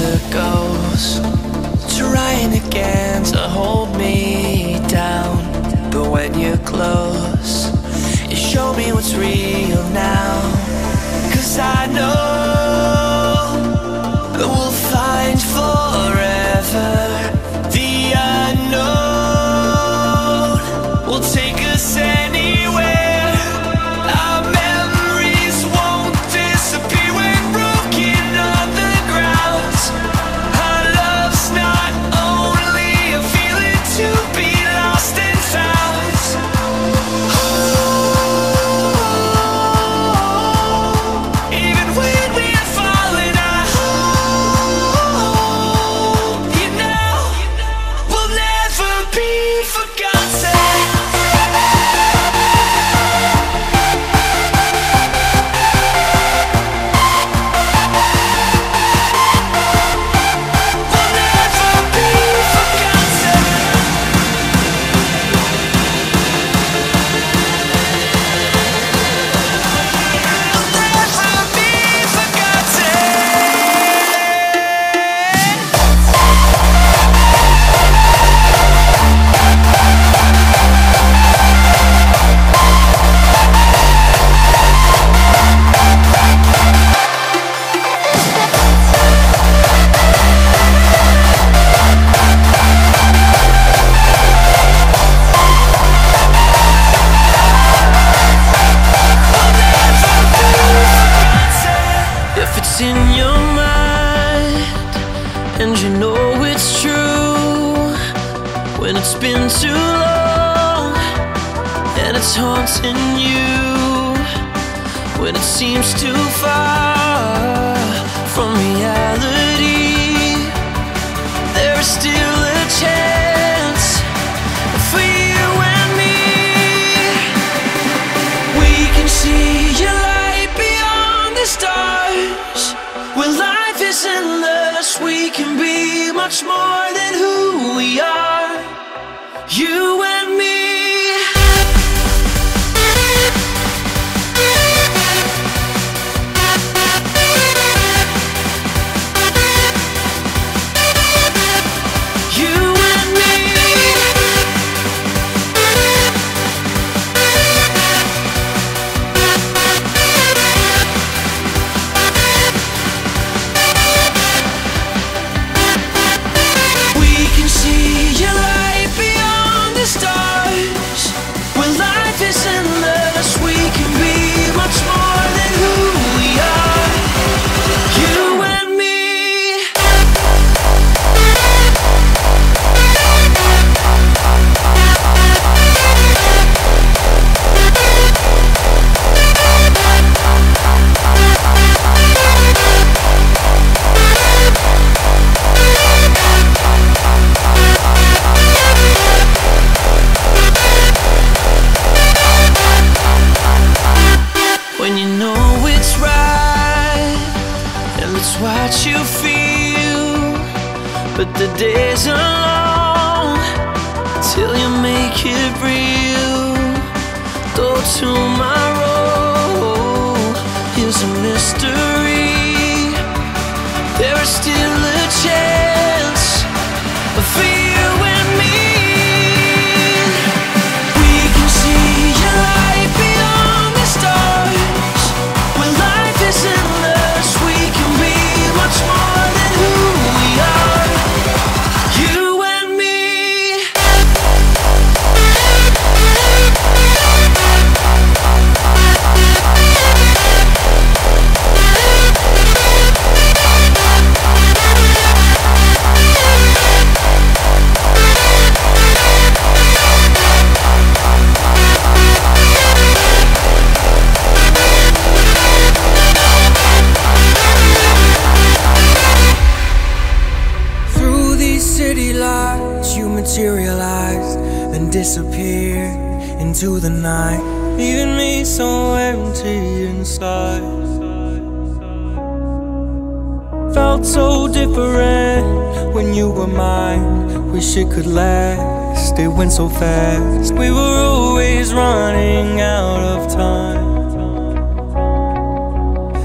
weather goes, trying again to hold me down. But when you're close, you show me what's real now. 'Cause I know that we'll find forever.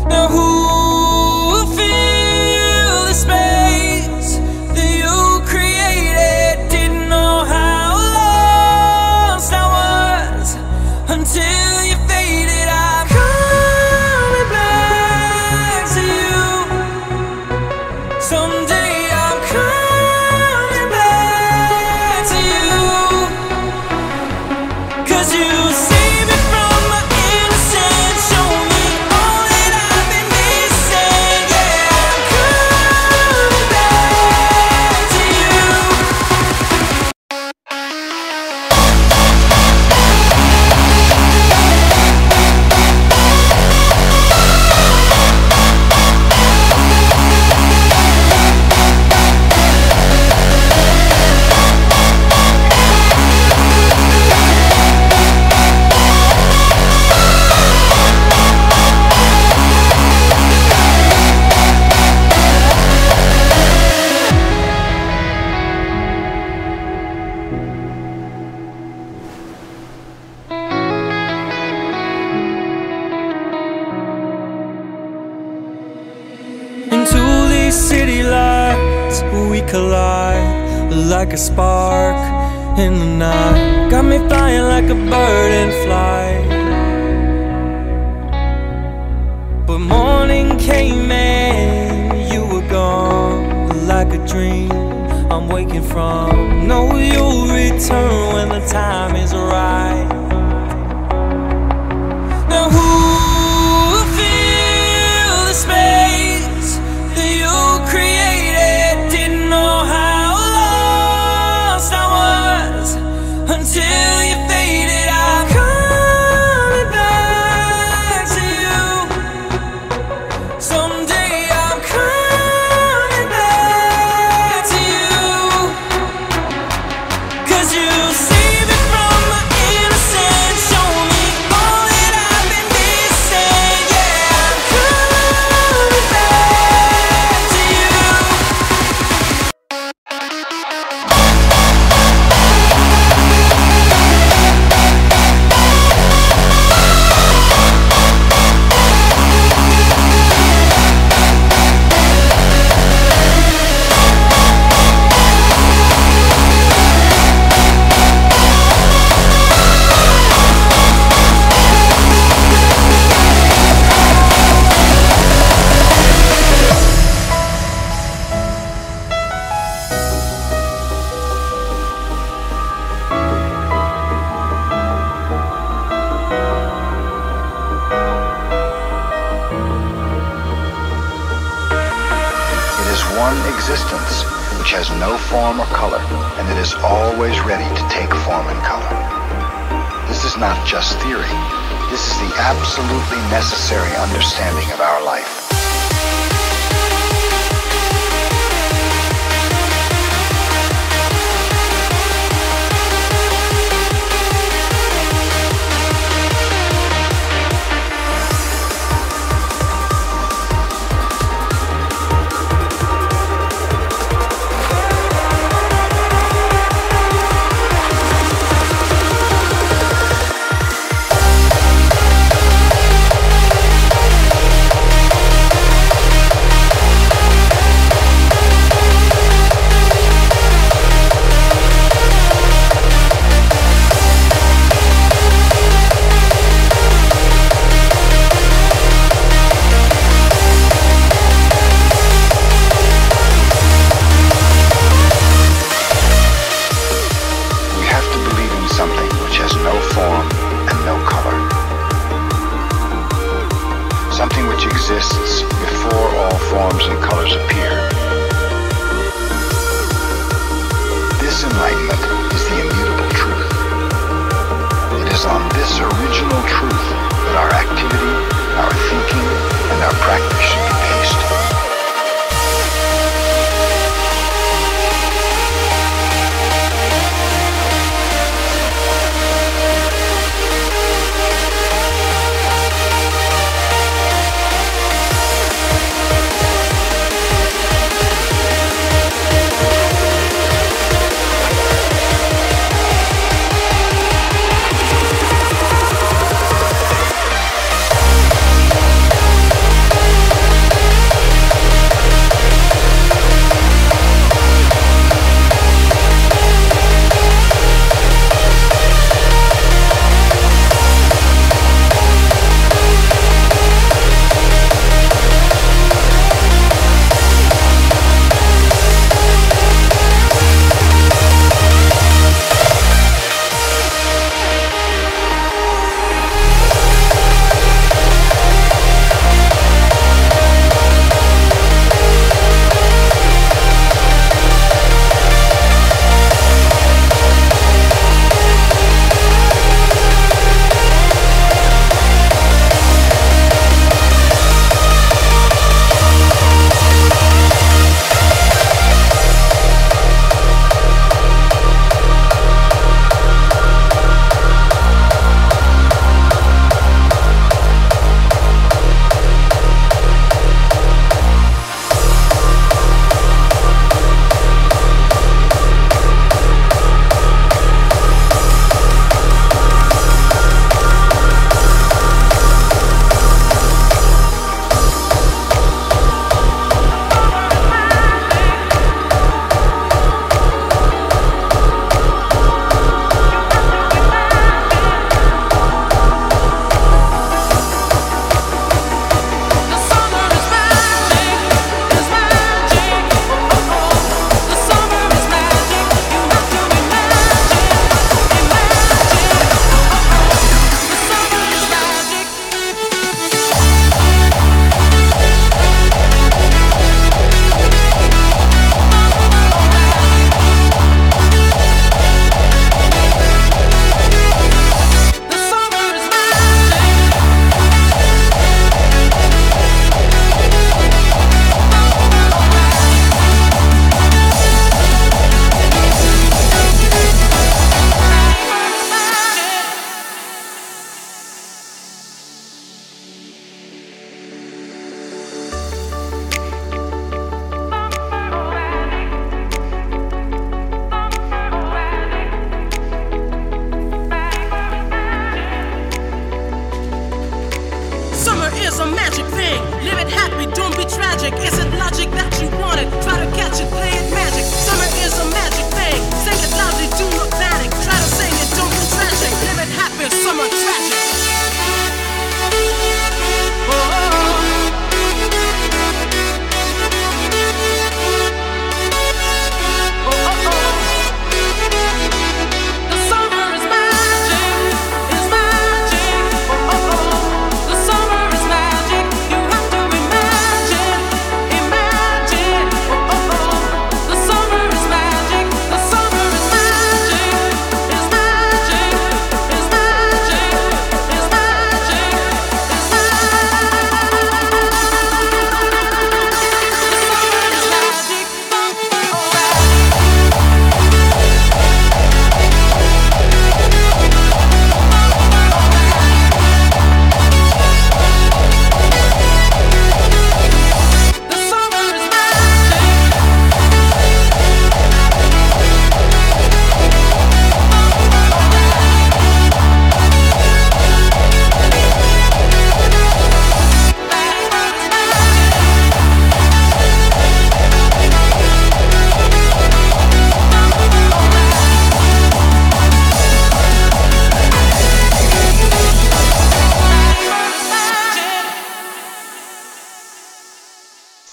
Now who will fill the space? City lights, we collide like a spark in the night. Got me flying like a bird in flight. But morning came and you were gone, like a dream I'm waking from. Know you'll return when the time is right. Now who will fill the space created? Didn't know how lost I was until you faded. I'm coming back to you. Someday I'm coming back to you. 'Cause you see. Existence, which has no form or color, and it is always ready to take form and color. This is not just theory. This is the absolutely necessary understanding of our life. Exists before all forms and colors appear. This enlightenment is the immutable truth. It is on this original truth that our activity, our thinking, and our practice should be based.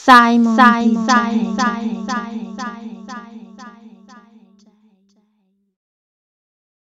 Symon, Symon, Symon, Symon, Symon, Symon, Symon.